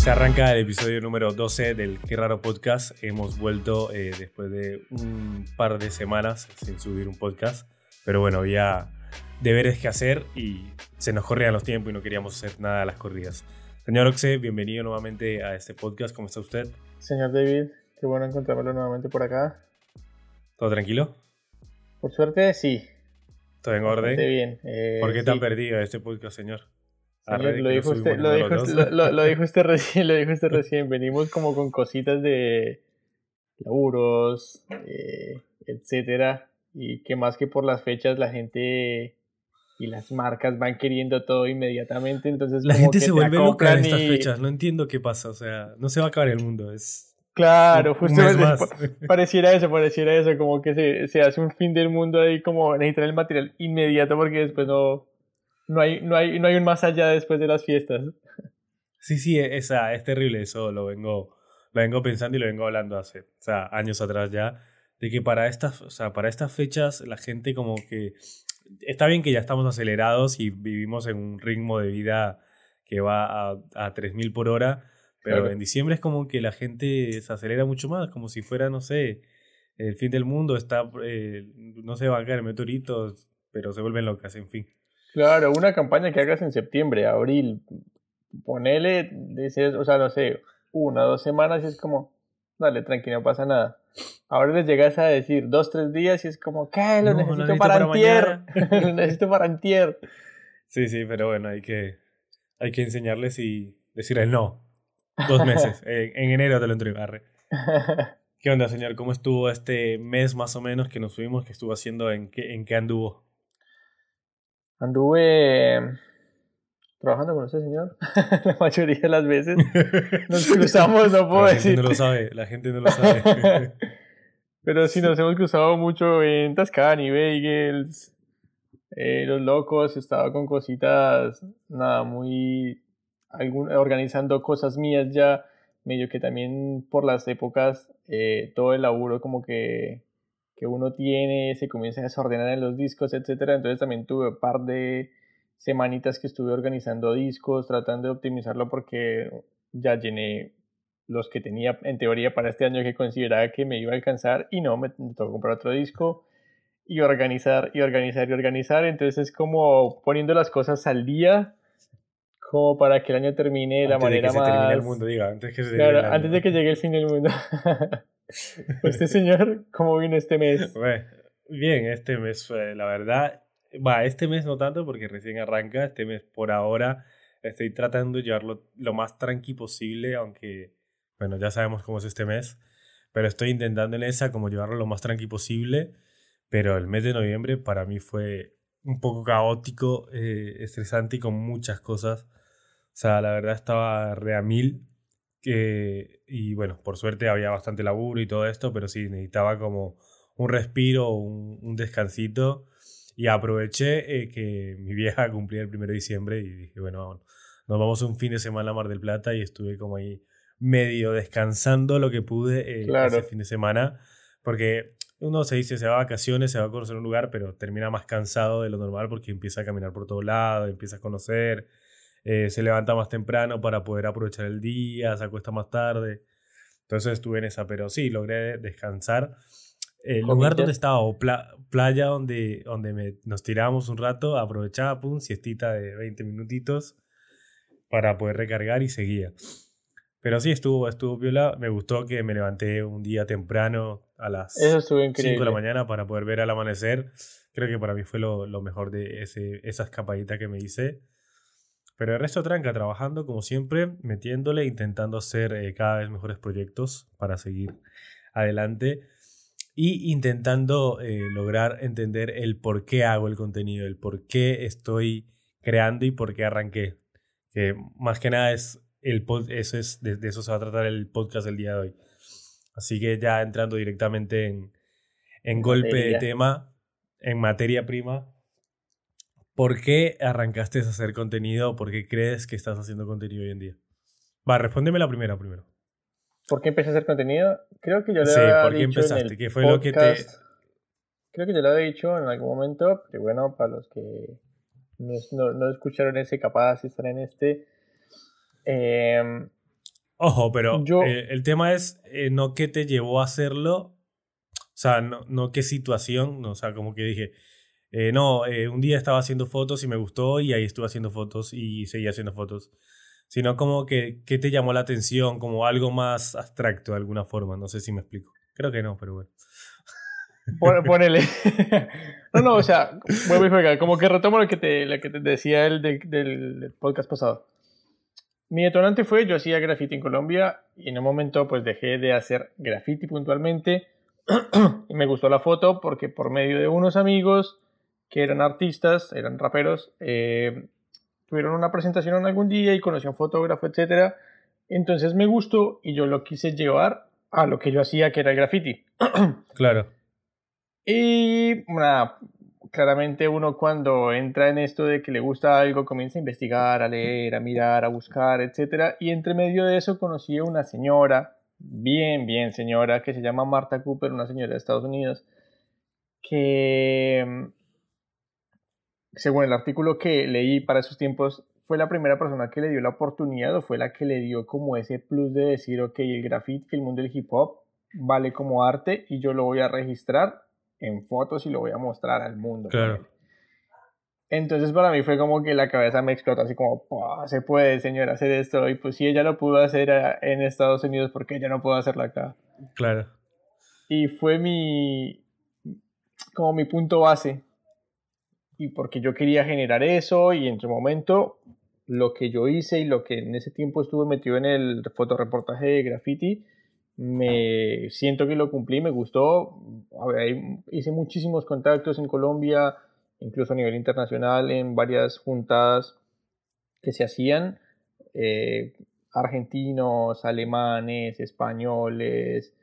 Se arranca el episodio número 12 del Qué Raro Podcast. Hemos vuelto después de un par de semanas sin subir un podcast. Pero bueno, había deberes que hacer y se nos corrían los tiempos y no queríamos hacer nada a las corridas. Señor Oxe, bienvenido nuevamente a este podcast. ¿Cómo está usted? Señor David, qué bueno encontrarlo nuevamente por acá. ¿Todo tranquilo? Por suerte, sí. ¿Todo en orden? Bien. ¿Por qué sí. Tan perdido este podcast, señor? Lo dijo usted recién, venimos como con cositas de laburos, etcétera, y que más que por las fechas la gente y las marcas van queriendo todo inmediatamente, entonces la gente se vuelve loca en estas fechas, no entiendo qué pasa, o sea, no se va a acabar el mundo, es... Claro, justo pareciera eso, como que se hace un fin del mundo ahí, como necesitar el material inmediato porque después no hay un más allá después de las fiestas. Sí, es terrible eso, lo vengo pensando y lo vengo hablando hace años atrás ya, de que para estas fechas la gente como que... Está bien que ya estamos acelerados y vivimos en un ritmo de vida que va a 3.000 por hora, pero claro. En diciembre es como que la gente se acelera mucho más, como si fuera, no sé, el fin del mundo, está, no sé, van a caer meteoritos, pero se vuelven locas, en fin. Claro, una campaña que hagas en septiembre, abril, ponele, dices, o sea, no sé, 1 o 2 semanas y es como, dale, tranqui, no pasa nada. Ahora les llegas a decir 2 o 3 días y es como, ¿qué? Lo necesito para antier. Lo necesito para antier. Sí, pero bueno, hay que enseñarles y decirles no. 2 meses. En enero te lo entrego. ¿Qué onda, señor? ¿Cómo estuvo este mes más o menos que nos subimos? ¿Qué estuvo haciendo? ¿En qué anduvo? Anduve trabajando con usted, señor, la mayoría de las veces. Nos cruzamos, no puedo decir. La gente no lo sabe. Pero sí, nos hemos cruzado mucho en Tascani Bagels, Los Locos, estaba con cositas, nada, muy... organizando cosas mías ya, medio que también por las épocas, todo el laburo como que uno tiene, se comienza a desordenar en los discos, etcétera. Entonces también tuve un par de semanitas que estuve organizando discos, tratando de optimizarlo porque ya llené los que tenía en teoría para este año que consideraba que me iba a alcanzar y no, me tocó comprar otro disco y organizar. Entonces es como poniendo las cosas al día, como para que el año termine de la manera más... Antes de que llegue el fin del mundo. ¿Usted, señor, cómo vino este mes? Bueno, bien, este mes fue, la verdad... este mes no tanto porque recién arranca. Este mes por ahora estoy tratando de llevarlo lo más tranqui posible, aunque, bueno, ya sabemos cómo es este mes. Pero estoy intentando en esa, como llevarlo lo más tranqui posible. Pero el mes de noviembre para mí fue un poco caótico, estresante y con muchas cosas. O sea, la verdad estaba re a mil. Y bueno, por suerte había bastante laburo y todo esto, pero sí, necesitaba como un respiro, un descansito. Y aproveché que mi vieja cumplía el 1 de diciembre y dije, bueno, nos vamos un fin de semana a Mar del Plata y estuve como ahí medio descansando lo que pude ese fin de semana. Porque uno se dice, se va a vacaciones, se va a conocer un lugar, pero termina más cansado de lo normal porque empieza a caminar por todo lado, empieza a conocer, se levanta más temprano para poder aprovechar el día, se acuesta más tarde. Entonces estuve en esa, pero sí, logré descansar. El lugar donde estaba, o playa donde nos tirábamos un rato, aprovechaba, siestita de 20 minutitos para poder recargar y seguía. Pero sí, estuvo piola. Me gustó que me levanté un día temprano a las 5 de la mañana para poder ver al amanecer. Creo que para mí fue lo mejor de esa escapadita que me hice. Pero el resto tranca, trabajando como siempre, metiéndole, intentando hacer cada vez mejores proyectos para seguir adelante. Y intentando lograr entender el por qué hago el contenido, el por qué estoy creando y por qué arranqué. Que más que nada de eso se va a tratar el podcast el día de hoy. Así que ya entrando directamente en golpe de tema, en materia prima. ¿Por qué arrancaste a hacer contenido? ¿Por qué crees que estás haciendo contenido hoy en día? Va, respóndeme la primera primero. ¿Por qué empecé a hacer contenido? Creo que yo lo había dicho en el podcast. Creo que yo lo había dicho en algún momento, pero bueno, para los que no escucharon ese, capaz están en este. Ojo, pero yo, el tema es no qué te llevó a hacerlo, o sea, no qué situación, no, o sea, como que dije, un día estaba haciendo fotos y me gustó y ahí estuve haciendo fotos y seguí haciendo fotos, sino como que qué te llamó la atención, como algo más abstracto de alguna forma, no sé si me explico. Creo que no, pero bueno. Ponele. No, o sea, vuelvo y juega. Como que retomo lo que te decía del podcast pasado. Mi detonante fue, yo hacía graffiti en Colombia y en un momento pues dejé de hacer graffiti puntualmente y me gustó la foto porque por medio de unos amigos que eran artistas, eran raperos, tuvieron una presentación algún día y conocí a un fotógrafo, etc. Entonces me gustó y yo lo quise llevar a lo que yo hacía, que era el graffiti. Claro. Y nada, claramente uno cuando entra en esto de que le gusta algo comienza a investigar, a leer, a mirar, a buscar, etc. Y entre medio de eso conocí a una señora, bien señora, que se llama Martha Cooper, una señora de Estados Unidos, que según el artículo que leí para esos tiempos, fue la primera persona que le dio la oportunidad o fue la que le dio como ese plus de decir, ok, el graffiti, el mundo del hip hop vale como arte y yo lo voy a registrar en fotos y lo voy a mostrar al mundo. Claro. Entonces para mí fue como que la cabeza me explota, así como, se puede, señora, hacer esto. Y pues si ella lo pudo hacer en Estados Unidos, ¿por qué ella no puedo hacerlo acá? Claro. Y fue mi punto base. Y porque yo quería generar eso y en su momento lo que yo hice y lo que en ese tiempo estuve metido en el fotoreportaje de graffiti, me siento que lo cumplí, me gustó. Hice muchísimos contactos en Colombia, incluso a nivel internacional, en varias juntadas que se hacían. Argentinos, alemanes, españoles,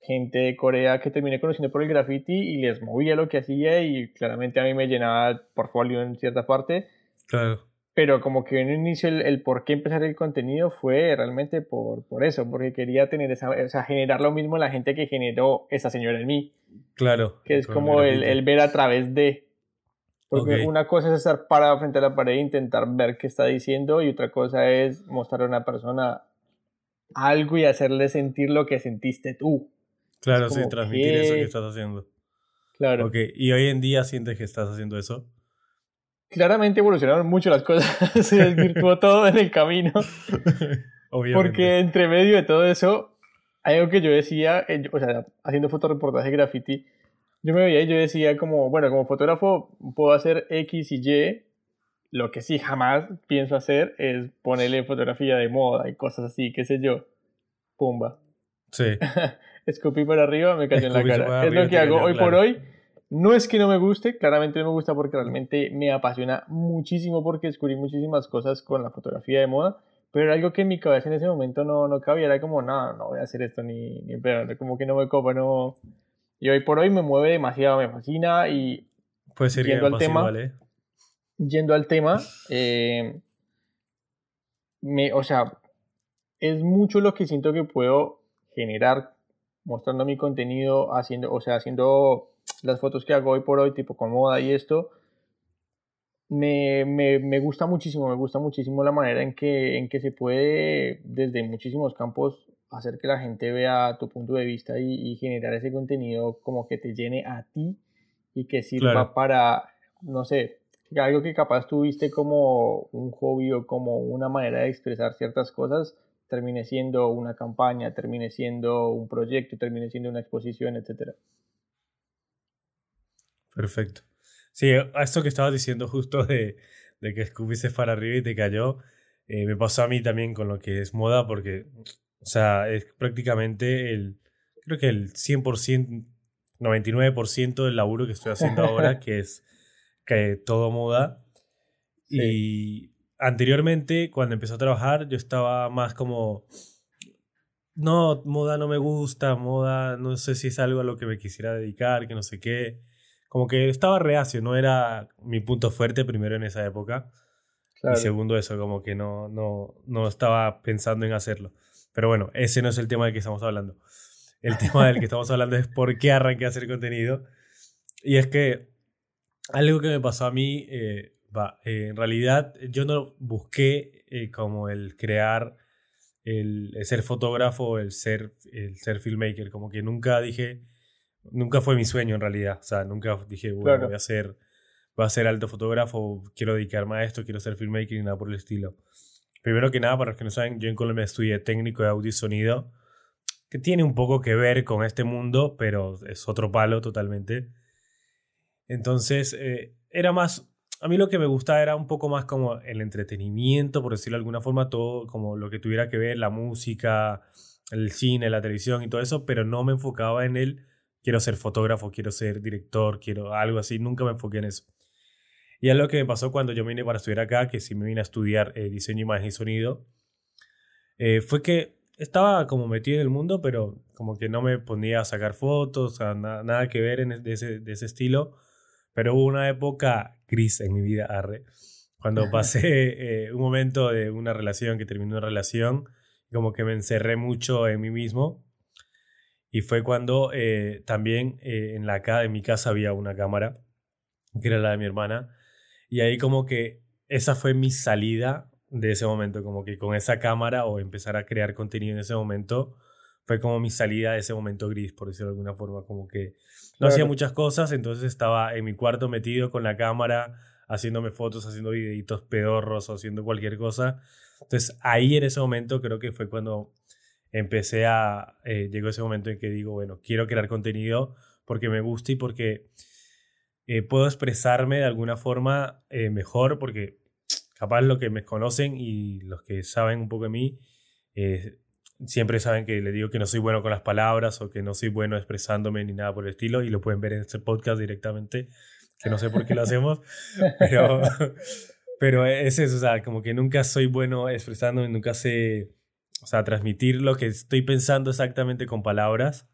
gente de Corea que terminé conociendo por el graffiti y les movía lo que hacía y claramente a mí me llenaba el portfolio en cierta parte. Claro. Pero como que en un inicio el por qué empezar el contenido fue realmente por eso, porque quería tener generar lo mismo en la gente que generó esa señora en mí. Claro. Que es como el ver a través de. Porque Una cosa es estar parado frente a la pared e intentar ver qué está diciendo y otra cosa es mostrar a una persona algo y hacerle sentir lo que sentiste tú. Claro, es como, sí, transmitir eso que estás haciendo. Claro. Ok, ¿y hoy en día sientes que estás haciendo eso? Claramente evolucionaron mucho las cosas, se desvirtuó todo en el camino. Obviamente. Porque entre medio de todo eso, hay algo que yo decía, o sea, haciendo fotoreportaje graffiti, yo me veía y yo decía como, bueno, como fotógrafo puedo hacer X y Y, lo que sí jamás pienso hacer es ponerle fotografía de moda y cosas así, qué sé yo, pumba. Sí. Escupí para arriba, me cayó en la cara. Es lo que hago hoy por hoy. No es que no me guste, claramente no me gusta porque realmente me apasiona muchísimo porque descubrí muchísimas cosas con la fotografía de moda, pero algo que en mi cabeza en ese momento no cabía, era como, no voy a hacer esto ni peor, como que no me copa, no. Y hoy por hoy me mueve demasiado, me fascina y puede ser yendo al tema, o sea, es mucho lo que siento que puedo generar mostrando mi contenido, haciendo las fotos que hago hoy por hoy, tipo con moda y esto, me gusta muchísimo la manera en que se puede desde muchísimos campos hacer que la gente vea tu punto de vista y generar ese contenido como que te llene a ti y que sirva para, no sé, algo que capaz tuviste como un hobby o como una manera de expresar ciertas cosas, termine siendo una campaña, termine siendo un proyecto, termine siendo una exposición, etcétera. Perfecto. Sí, a esto que estabas diciendo justo de que escupiste para arriba y te cayó, me pasó a mí también con lo que es moda porque, o sea, es prácticamente creo que el 100%, 99% del laburo que estoy haciendo ahora, que es que todo moda. Sí. Y anteriormente, cuando empecé a trabajar, yo estaba más como, no, moda no me gusta, moda no sé si es algo a lo que me quisiera dedicar, que no sé qué. Como que estaba reacio, no era mi punto fuerte primero en esa época. Claro. Y segundo eso, como que no estaba pensando en hacerlo. Pero bueno, ese no es el tema del que estamos hablando. El tema del que estamos hablando es por qué arranqué a hacer contenido. Y es que algo que me pasó a mí, en realidad yo no busqué como el crear el ser fotógrafo, el ser filmmaker. Como que nunca dije, nunca fue mi sueño en realidad. O sea, nunca dije, bueno, claro, voy a ser alto fotógrafo, quiero dedicarme a esto, quiero ser filmmaker y nada por el estilo. Primero que nada, para los que no saben, yo en Colombia estudié técnico de audio y sonido, que tiene un poco que ver con este mundo, pero es otro palo totalmente. Entonces, era más... A mí lo que me gustaba era un poco más como el entretenimiento, por decirlo de alguna forma, todo como lo que tuviera que ver, la música, el cine, la televisión y todo eso, pero no me enfocaba en el quiero ser fotógrafo, quiero ser director, quiero algo así, nunca me enfoqué en eso. Y es lo que me pasó cuando yo vine para estudiar acá, que sí me vine a estudiar diseño, imagen y sonido, fue que estaba como metido en el mundo, pero como que no me ponía a sacar fotos, a nada que ver de ese estilo. Pero hubo una época gris en mi vida, cuando pasé un momento de una relación, que terminó una relación, como que me encerré mucho en mí mismo. Y fue cuando también en la casa de mi casa había una cámara, que era la de mi hermana. Y ahí como que esa fue mi salida de ese momento, como que con esa cámara o empezar a crear contenido en ese momento... Fue como mi salida de ese momento gris, por decirlo de alguna forma, como que no hacía muchas cosas, entonces estaba en mi cuarto metido con la cámara, haciéndome fotos, haciendo videitos pedorros o haciendo cualquier cosa. Entonces ahí en ese momento creo que fue cuando empecé a... llegó ese momento en que digo, bueno, quiero crear contenido porque me gusta y porque puedo expresarme de alguna forma mejor, porque capaz los que me conocen y los que saben un poco de mí... siempre saben que les digo que no soy bueno con las palabras o que no soy bueno expresándome ni nada por el estilo, y lo pueden ver en este podcast directamente, que no sé por qué lo hacemos, pero es eso, o sea, como que nunca soy bueno expresándome, nunca sé, o sea, transmitir lo que estoy pensando exactamente con palabras.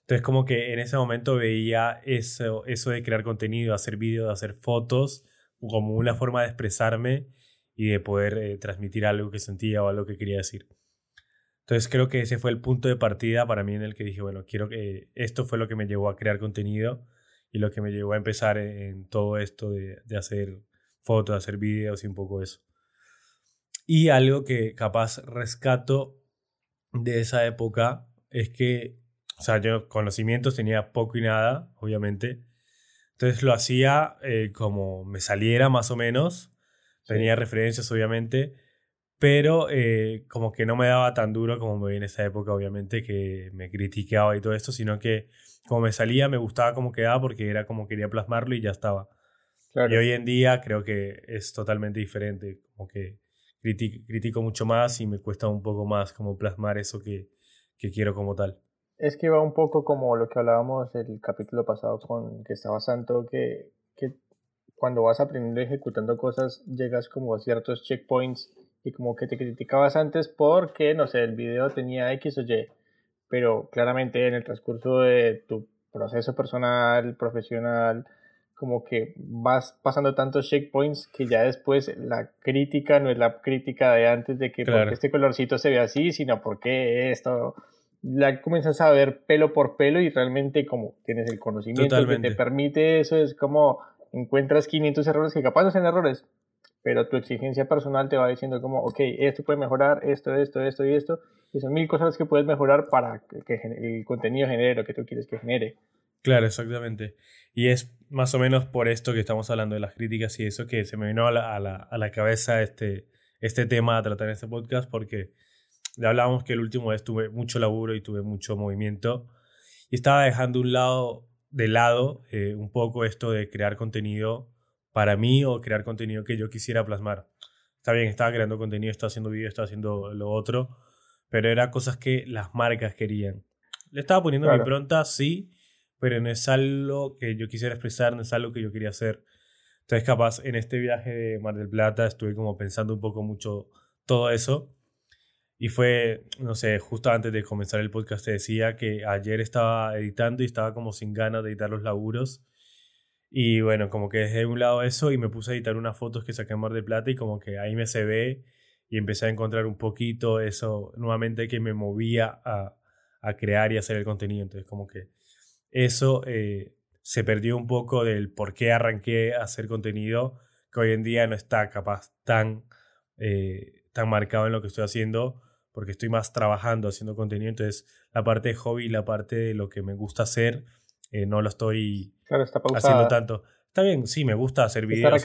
Entonces como que en ese momento veía eso de crear contenido, hacer videos, hacer fotos, como una forma de expresarme y de poder transmitir algo que sentía o algo que quería decir. Entonces creo que ese fue el punto de partida para mí en el que dije, bueno, quiero que esto fue lo que me llevó a crear contenido y lo que me llevó a empezar en todo esto de hacer fotos, hacer videos y un poco eso. Y algo que capaz rescato de esa época es que, o sea, yo conocimientos tenía poco y nada, obviamente. Entonces lo hacía como me saliera más o menos. Tenía referencias, obviamente. Pero como que no me daba tan duro como me vi en esa época, obviamente, que me criticaba y todo esto, sino que como me salía, me gustaba como quedaba porque era como quería plasmarlo y ya estaba. Claro. Y hoy en día creo que es totalmente diferente, como que critico mucho más y me cuesta un poco más como plasmar eso que quiero como tal. Es que va un poco como lo que hablábamos el capítulo pasado con que estaba Santo, que cuando vas aprendiendo y ejecutando cosas llegas como a ciertos checkpoints. Y como que te criticabas antes porque, no sé, el video tenía X o Y. Pero claramente en el transcurso de tu proceso personal, profesional, como que vas pasando tantos checkpoints que ya después la crítica no es la crítica de antes de que porque este colorcito se ve así, sino porque esto... La comienzas a ver pelo por pelo y realmente como tienes el conocimiento totalmente que te permite eso, es como encuentras 500 errores que capaz no sean errores, pero tu exigencia personal te va diciendo como, ok, esto puede mejorar, esto y esto, y son 1000 cosas que puedes mejorar para que el contenido genere lo que tú quieres que genere. Claro, exactamente. Y es más o menos por esto que estamos hablando de las críticas y eso, que se me vino a la cabeza este tema a tratar en este podcast, porque ya hablábamos que el último vez tuve mucho laburo y tuve mucho movimiento, y estaba dejando de lado un poco esto de crear contenido para mí o crear contenido que yo quisiera plasmar. Está bien, estaba creando contenido, estaba haciendo videos, estaba haciendo lo otro, pero eran cosas que las marcas querían. Le estaba poniendo mi impronta, sí, pero no es algo que yo quisiera expresar, no es algo que yo quería hacer. Entonces capaz en este viaje de Mar del Plata estuve como pensando un poco mucho todo eso. Y fue, no sé, justo antes de comenzar el podcast te decía que ayer estaba editando y estaba como sin ganas de editar los laburos. Y bueno, como que dejé de un lado eso y me puse a editar unas fotos que saqué en Mar del Plata y como que ahí me se ve y empecé a encontrar un poquito eso nuevamente que me movía a crear y hacer el contenido. Entonces como que eso se perdió un poco del por qué arranqué a hacer contenido, que hoy en día no está capaz tan marcado en lo que estoy haciendo, porque estoy más trabajando, haciendo contenido. Entonces, la parte de hobby, la parte de lo que me gusta hacer, no lo estoy haciendo tanto. Está bien, sí, me gusta hacer videos. Se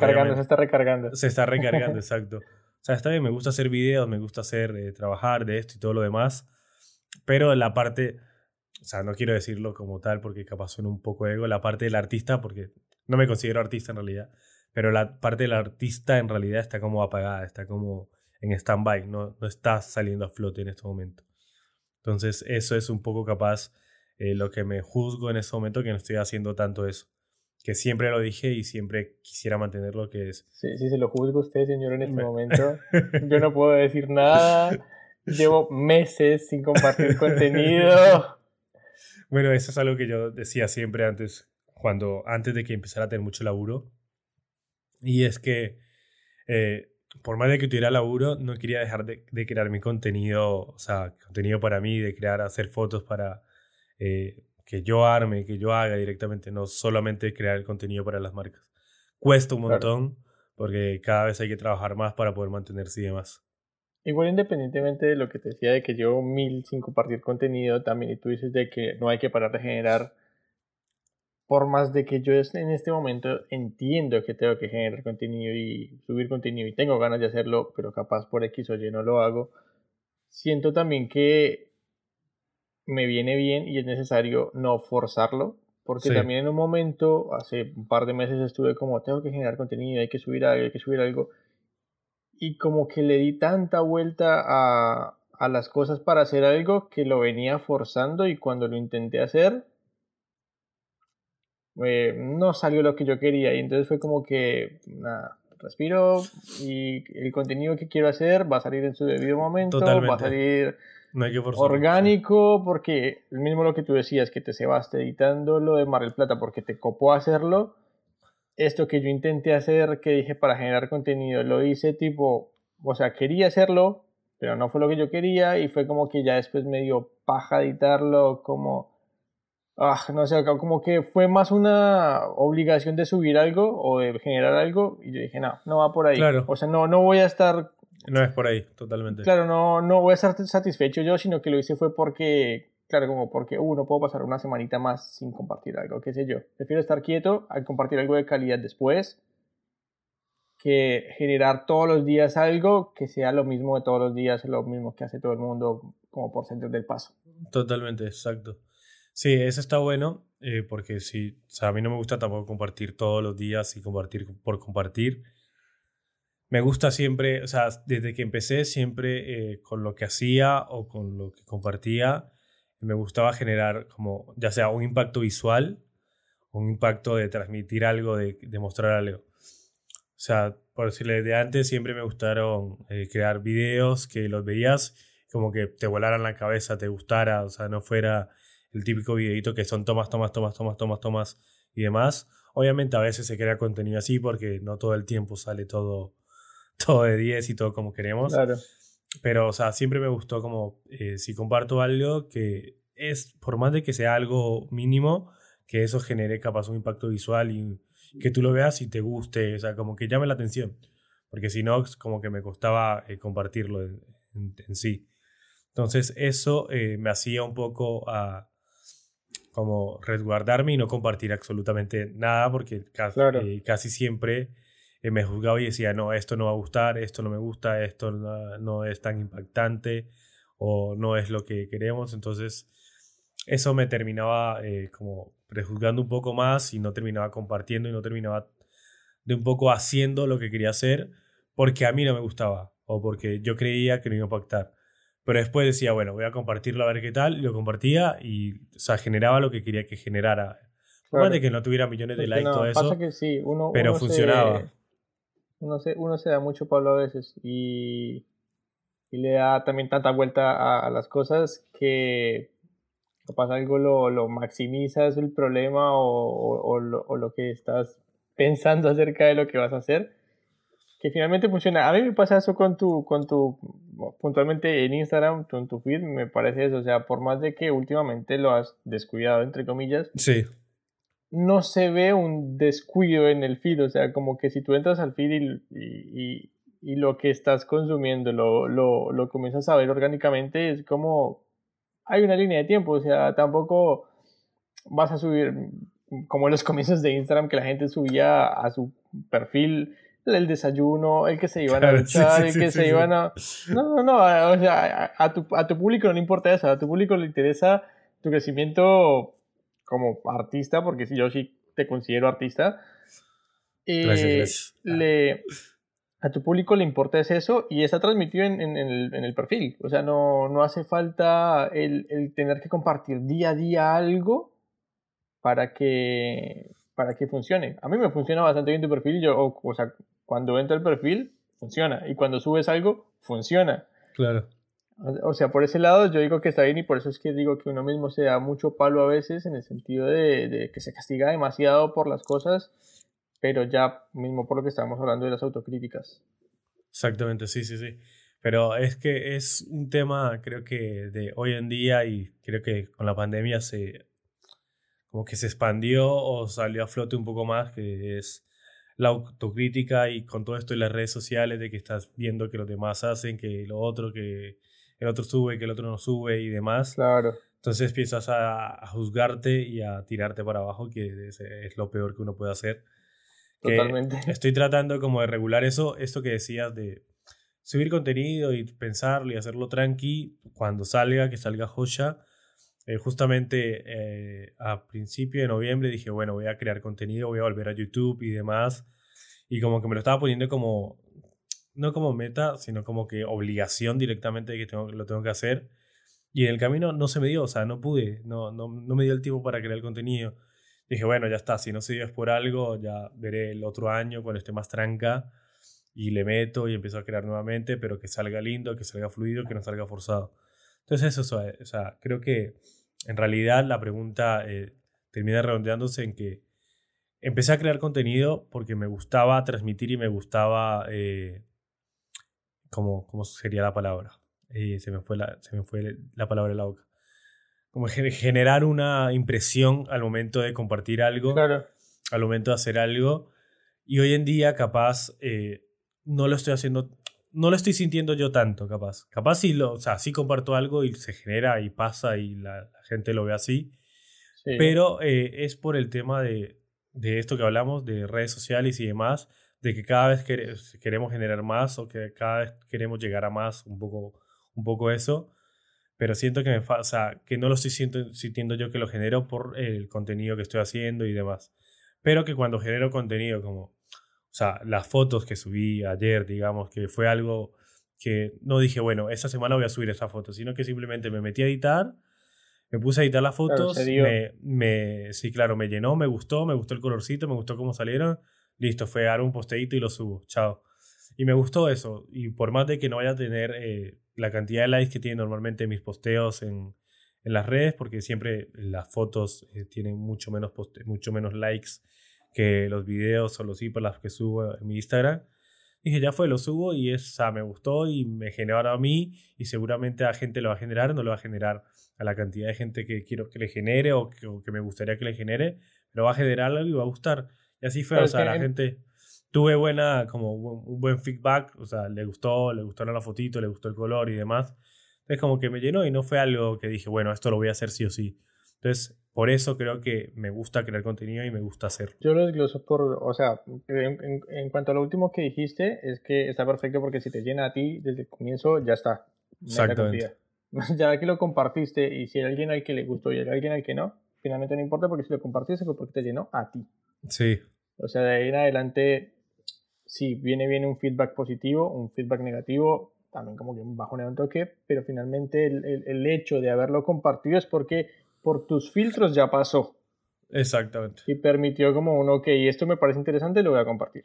está recargando, exacto. O sea, está bien, me gusta hacer videos, me gusta hacer trabajar de esto y todo lo demás. Pero la parte, o sea, no quiero decirlo como tal porque capaz suena un poco ego, la parte del artista, porque no me considero artista en realidad, pero la parte del artista en realidad está como apagada, está como en stand-by, no está saliendo a flote en este momento. Entonces eso es un poco capaz lo que me juzgo en este momento, que no estoy haciendo tanto eso. Que siempre lo dije y siempre quisiera mantener lo que es. Sí, sí, se lo juzgo a usted, señor, en este momento. Yo no puedo decir nada. Llevo meses sin compartir contenido. Bueno, eso es algo que yo decía siempre antes, antes de que empezara a tener mucho laburo. Y es que por más de que tuviera laburo, no quería dejar de crear mi contenido, o sea, contenido para mí, de crear, hacer fotos para... que yo arme, que yo haga directamente, no solamente crear el contenido para las marcas. Cuesta un montón, claro, porque cada vez hay que trabajar más para poder mantenerse y demás. Igual, independientemente de lo que te decía de que llevo 1000 sin compartir contenido, también y tú dices de que no hay que parar de generar, por más de que yo en este momento entiendo que tengo que generar contenido y subir contenido y tengo ganas de hacerlo, pero capaz por X o Y no lo hago, siento también que me viene bien y es necesario no forzarlo, porque sí, también en un momento, hace un par de meses estuve como, tengo que generar contenido, hay que subir algo, y como que le di tanta vuelta a las cosas para hacer algo que lo venía forzando, y cuando lo intenté hacer, no salió lo que yo quería, y entonces fue como que, nada, respiro, y el contenido que quiero hacer va a salir en su debido momento. Totalmente. Va a salir... No hay que forzarlo, orgánico, sí. Porque el mismo lo que tú decías, que te cebaste editando lo de Mar del Plata porque te copó hacerlo. Esto que yo intenté hacer, que dije para generar contenido, lo hice tipo, o sea, quería hacerlo, pero no fue lo que yo quería y fue como que ya después me dio paja editarlo, como, no sé, como que fue más una obligación de subir algo o de generar algo y yo dije, no va por ahí. Claro. O sea, no voy a estar... No es por ahí, totalmente. Claro, no voy a estar satisfecho yo, sino que lo hice fue porque, claro, como porque, no puedo pasar una semanita más sin compartir algo, qué sé yo. Prefiero estar quieto al compartir algo de calidad después que generar todos los días algo que sea lo mismo de todos los días, lo mismo que hace todo el mundo como por sentir del paso. Totalmente, exacto. Sí, eso está bueno, porque sí, o sea, a mí no me gusta tampoco compartir todos los días y compartir por compartir. Me gusta siempre, o sea, desde que empecé siempre con lo que hacía o con lo que compartía, me gustaba generar como, ya sea un impacto visual, un impacto de transmitir algo, de mostrar algo. O sea, por decirle, de antes siempre me gustaron crear videos que los veías como que te volaran la cabeza, te gustara, o sea, no fuera el típico videito que son tomas y demás. Obviamente a veces se crea contenido así porque no todo el tiempo sale todo de 10 y todo como queremos. Claro. Pero, o sea, siempre me gustó como si comparto algo que es, por más de que sea algo mínimo, que eso genere capaz un impacto visual y que tú lo veas y te guste, o sea, como que llame la atención. Porque si no, como que me costaba compartirlo en sí. Entonces, eso me hacía un poco a como resguardarme y no compartir absolutamente nada porque casi siempre... me juzgaba y decía, no, esto no va a gustar, esto no me gusta, esto no es tan impactante o no es lo que queremos. Entonces eso me terminaba como prejuzgando un poco más y no terminaba compartiendo y no terminaba de un poco haciendo lo que quería hacer porque a mí no me gustaba o porque yo creía que no iba a impactar. Pero después decía, bueno, voy a compartirlo a ver qué tal, y lo compartía y, o sea, generaba lo que quería que generara. Claro. Además de que no tuviera millones de likes, todo eso, pasa que sí, pero uno funcionaba. Uno se da mucho palo a veces y le da también tanta vuelta a las cosas que capaz algo lo maximizas el problema o lo que estás pensando acerca de lo que vas a hacer, que finalmente funciona. A mí me pasa eso con tu puntualmente en Instagram, con tu feed, me parece eso. O sea, por más de que últimamente lo has descuidado, entre comillas. Sí. No se ve un descuido en el feed, o sea, como que si tú entras al feed y y lo que estás consumiendo lo comienzas a ver orgánicamente, es como hay una línea de tiempo. O sea, tampoco vas a subir como en los comienzos de Instagram, que la gente subía a su perfil el desayuno, el que se iban a luchar, el que se iban a... No, o sea, a tu público no le importa eso, a tu público le interesa tu crecimiento como artista, porque yo sí te considero artista. Gracias. A tu público le importa es eso y está transmitido en el perfil. O sea, no hace falta el tener que compartir día a día algo para que funcione. A mí me funciona bastante bien tu perfil y yo, o sea, cuando entro al perfil, funciona. Y cuando subes algo, funciona. Claro. O sea, por ese lado yo digo que está bien, y por eso es que digo que uno mismo se da mucho palo a veces, en el sentido de que se castiga demasiado por las cosas, pero ya mismo por lo que estábamos hablando de las autocríticas. Exactamente, sí. Pero es que es un tema, creo que de hoy en día, y creo que con la pandemia como que se expandió o salió a flote un poco más, que es la autocrítica, y con todo esto en las redes sociales de que estás viendo que los demás hacen, que lo otro, que el otro sube, que el otro no sube y demás. Claro. Entonces empiezas a juzgarte y a tirarte para abajo, que es lo peor que uno puede hacer. Totalmente. Estoy tratando como de regular esto que decías de subir contenido y pensarlo y hacerlo tranqui, cuando salga joya. Justamente a principio de noviembre dije, bueno, voy a crear contenido, voy a volver a YouTube y demás, y como que me lo estaba poniendo como, no como meta, sino como que obligación directamente de que lo tengo que hacer, y en el camino no se me dio, o sea, no pude, no me dio el tiempo para crear el contenido. Dije, bueno, ya está, si no se dio es por algo, ya veré el otro año cuando esté más tranca y le meto y empiezo a crear nuevamente, pero que salga lindo, que salga fluido, que no salga forzado. Entonces eso, o sea, creo que en realidad la pregunta termina redondeándose en que empecé a crear contenido porque me gustaba transmitir y me gustaba, ¿cómo sería la palabra? Se me fue la palabra de la boca. Como generar una impresión al momento de compartir algo, claro, al momento de hacer algo. Y hoy en día capaz no lo estoy haciendo, no lo estoy sintiendo yo tanto, capaz. Capaz sí, o sea, sí comparto algo y se genera y pasa y la gente lo ve así. Sí. Pero es por el tema de esto que hablamos, de redes sociales y demás, de que cada vez queremos generar más, o que cada vez queremos llegar a más, un poco eso. Pero siento que o sea, que no lo estoy sintiendo yo que lo genero por el contenido que estoy haciendo y demás. Pero que cuando genero contenido como, o sea, las fotos que subí ayer, digamos, que fue algo que no dije, bueno, esta semana voy a subir esa foto, sino que simplemente me metí a editar, me puse a editar las fotos, claro, sí, claro, me llenó, me gustó el colorcito, me gustó cómo salieron, listo, fue dar un posteíto y lo subo, chao. Y me gustó eso, y por más de que no vaya a tener la cantidad de likes que tienen normalmente mis posteos en las redes, porque siempre las fotos tienen mucho menos likes que los videos o los hiperlaps que subo en mi Instagram, dije, ya fue, lo subo, y esa me gustó y me generó a mí, y seguramente a gente lo va a generar, no lo va a generar a la cantidad de gente que quiero que le genere o que me gustaría que le genere, pero va a generar algo y va a gustar. Y así fue, pero o sea, la gente... Tuve un buen feedback, o sea, le gustaron la fotito, le gustó el color y demás. Entonces como que me llenó y no fue algo que dije, bueno, esto lo voy a hacer sí o sí. Entonces, por eso creo que me gusta crear contenido y me gusta hacerlo. Yo lo desgloso o sea, en cuanto a lo último que dijiste, es que está perfecto porque si te llena a ti desde el comienzo, ya está. Exactamente. Ya que lo compartiste, y si hay alguien al que le gustó y hay alguien al que no, finalmente no importa, porque si lo compartiste fue porque te llenó a ti. Sí. O sea, de ahí en adelante... Sí, viene bien un feedback positivo, un feedback negativo, también como que bajonea un toque, pero finalmente el hecho de haberlo compartido es porque por tus filtros ya pasó. Exactamente. Y permitió como un, ok, esto me parece interesante, lo voy a compartir.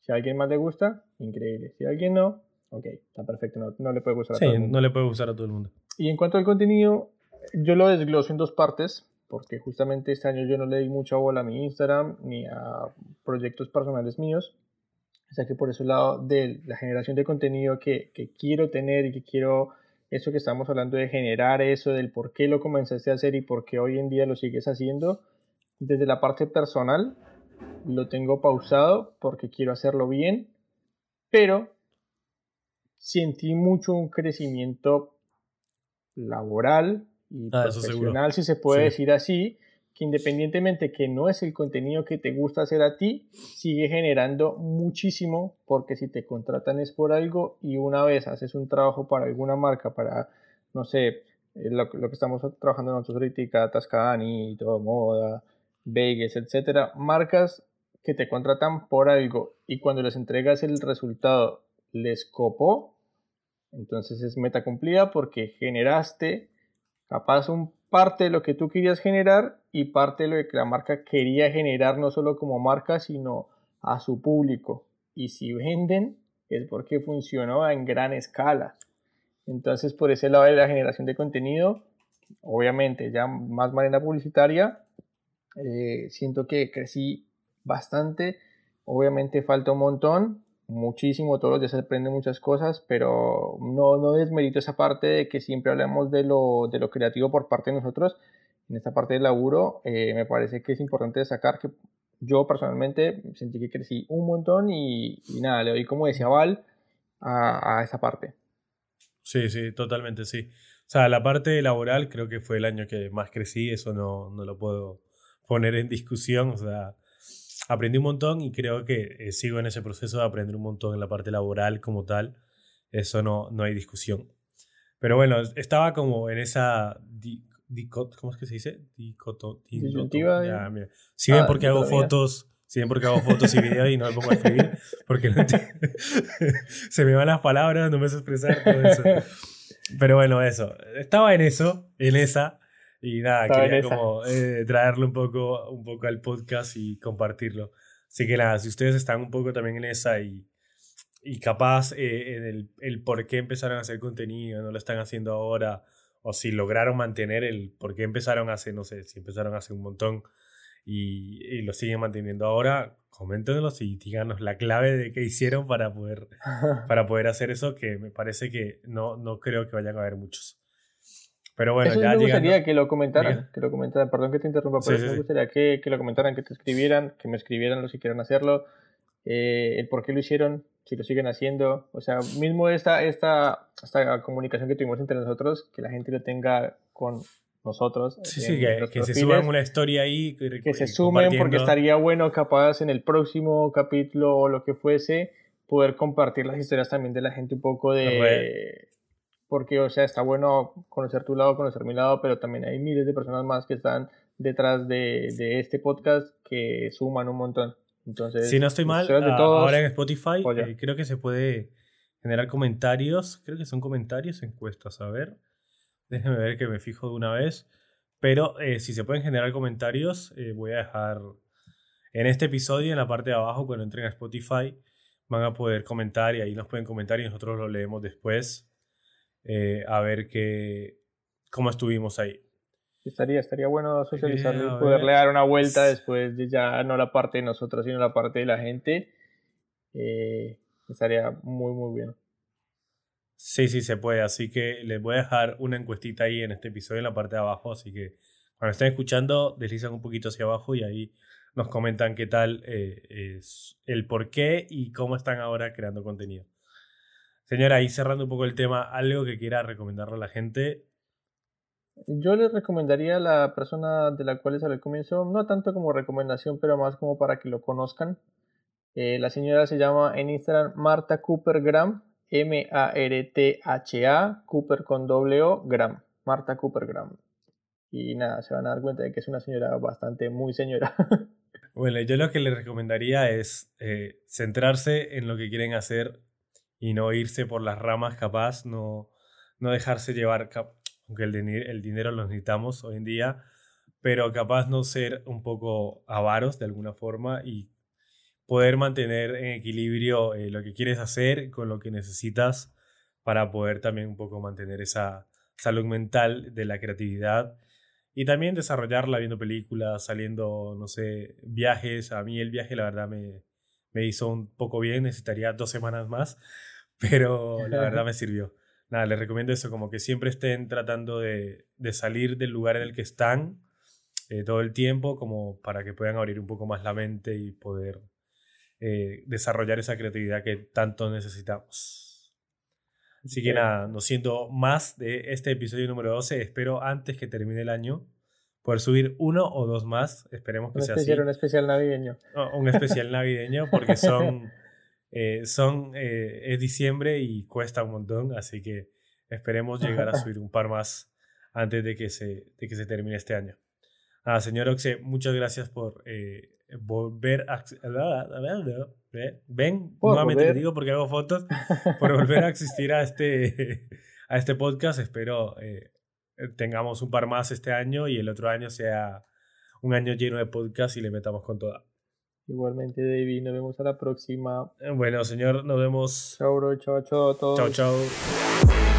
Si a alguien más le gusta, increíble. Si a alguien no, ok, está perfecto, no le puede gustar a todo el mundo. Sí, no le puede gustar a todo el mundo. Y en cuanto al contenido, yo lo desgloso en dos partes, porque justamente este año yo no le di mucha bola a mi Instagram ni a proyectos personales míos. O sea que por ese lado de la generación de contenido que quiero tener y que quiero, eso que estamos hablando de generar eso, del por qué lo comenzaste a hacer y por qué hoy en día lo sigues haciendo, desde la parte personal lo tengo pausado porque quiero hacerlo bien, pero sentí mucho un crecimiento laboral y profesional, si se puede decir así, que independientemente que no es el contenido que te gusta hacer a ti, sigue generando muchísimo, porque si te contratan es por algo, y una vez haces un trabajo para alguna marca, para, no sé, lo que estamos trabajando en Autocrítica, Tascani, Todo Moda, Vegas, etcétera, marcas que te contratan por algo, y cuando les entregas el resultado les copó, entonces es meta cumplida, porque generaste capaz un parte de lo que tú querías generar y parte de lo que la marca quería generar, no solo como marca, sino a su público. Y si venden, es porque funcionó en gran escala. Entonces, por ese lado de la generación de contenido, obviamente, ya más manera publicitaria, siento que crecí bastante. Obviamente falta un montón, muchísimo, todos los días se aprenden muchas cosas, pero no desmerito esa parte de que siempre hablamos de lo creativo por parte de nosotros. En esta parte del laburo, me parece que es importante destacar que yo personalmente sentí que crecí un montón y nada, le doy, como decía Val, a esa parte. Sí, totalmente, sí. O sea, la parte laboral creo que fue el año que más crecí, eso no lo puedo poner en discusión, o sea, aprendí un montón y creo que sigo en ese proceso de aprender un montón en la parte laboral como tal, eso no hay discusión. Pero bueno, estaba como en esa... ¿Cómo es que se dice? Disyuntiva. Ya, mira. Si ven porque hago fotos, y videos y no me pongo a escribir, porque se me van las palabras, no me sé expresar, todo eso. Pero bueno, eso. Estaba en eso, en esa, y nada, quería como traerlo un poco al podcast y compartirlo. Así que nada, si ustedes están un poco también en esa y capaz en el por qué empezaron a hacer contenido, no lo están haciendo ahora, o si lograron mantener el por qué empezaron hace, no sé, si empezaron hace un montón y lo siguen manteniendo ahora, coméntenos y díganos la clave de qué hicieron para poder hacer eso, que me parece que no creo que vayan a haber muchos. Pero bueno, eso ya me gustaría llegando, que lo comentaran, perdón que te interrumpa, pero sí, me gustaría que lo comentaran, que te escribieran, que me escribieran los que quieran hacerlo, el por qué lo hicieron, si lo siguen haciendo, o sea, mismo esta comunicación que tuvimos entre nosotros, que la gente lo tenga con nosotros. Sí, que se suban una historia ahí. Que se sumen, porque estaría bueno capaz en el próximo capítulo o lo que fuese, poder compartir las historias también de la gente un poco de... Porque, o sea, está bueno conocer tu lado, conocer mi lado, pero también hay miles de personas más que están detrás de este podcast que suman un montón. Entonces, si no estoy mal, ahora en Spotify creo que se puede generar comentarios. Creo que son comentarios, encuestas. A ver, déjenme ver que me fijo de una vez. Pero si se pueden generar comentarios, voy a dejar en este episodio, en la parte de abajo, cuando entren a Spotify, van a poder comentar y ahí nos pueden comentar y nosotros lo leemos después. A ver cómo estuvimos ahí. Estaría bueno socializarlo y poderle dar una vuelta después de ya no la parte de nosotros, sino la parte de la gente. Estaría muy, muy bien. Sí, se puede. Así que les voy a dejar una encuestita ahí en este episodio en la parte de abajo. Así que cuando estén escuchando, deslizan un poquito hacia abajo y ahí nos comentan qué tal es el por qué y cómo están ahora creando contenido. Señora, y cerrando un poco el tema, ¿algo que quiera recomendarle a la gente? Yo les recomendaría a la persona de la cual les hablé al comienzo, no tanto como recomendación, pero más como para que lo conozcan. La señora se llama en Instagram Martha Cooper Graham, Martha, Cooper con W, Graham, Martha Cooper Graham. Y nada, se van a dar cuenta de que es una señora bastante muy señora. Bueno, yo lo que les recomendaría es centrarse en lo que quieren hacer y no irse por las ramas, capaz, no dejarse llevar, aunque el dinero lo necesitamos hoy en día, pero capaz no ser un poco avaros de alguna forma y poder mantener en equilibrio lo que quieres hacer con lo que necesitas para poder también un poco mantener esa salud mental de la creatividad y también desarrollarla viendo películas, saliendo, no sé, viajes. A mí el viaje la verdad me hizo un poco bien, necesitaría 2 semanas más, pero la verdad me sirvió. Nada, les recomiendo eso, como que siempre estén tratando de salir del lugar en el que están todo el tiempo, como para que puedan abrir un poco más la mente y poder desarrollar esa creatividad que tanto necesitamos. Así que nada, no siento más de este episodio número 12. Espero antes que termine el año poder subir uno o dos más. Esperemos que sea así. Un especial navideño. No, un especial navideño porque es diciembre y cuesta un montón. Así que esperemos llegar a subir un par más antes de que se termine este año. Ah, señor Oxe, muchas gracias por volver a... Ven, nuevamente te digo porque hago fotos, por volver a asistir a este podcast. Espero tengamos un par más este año y el otro año sea un año lleno de podcast y le metamos con toda. Igualmente, David, nos vemos a la próxima. Bueno, señor, nos vemos. Chao, bro, chao a todos. Chao, chao.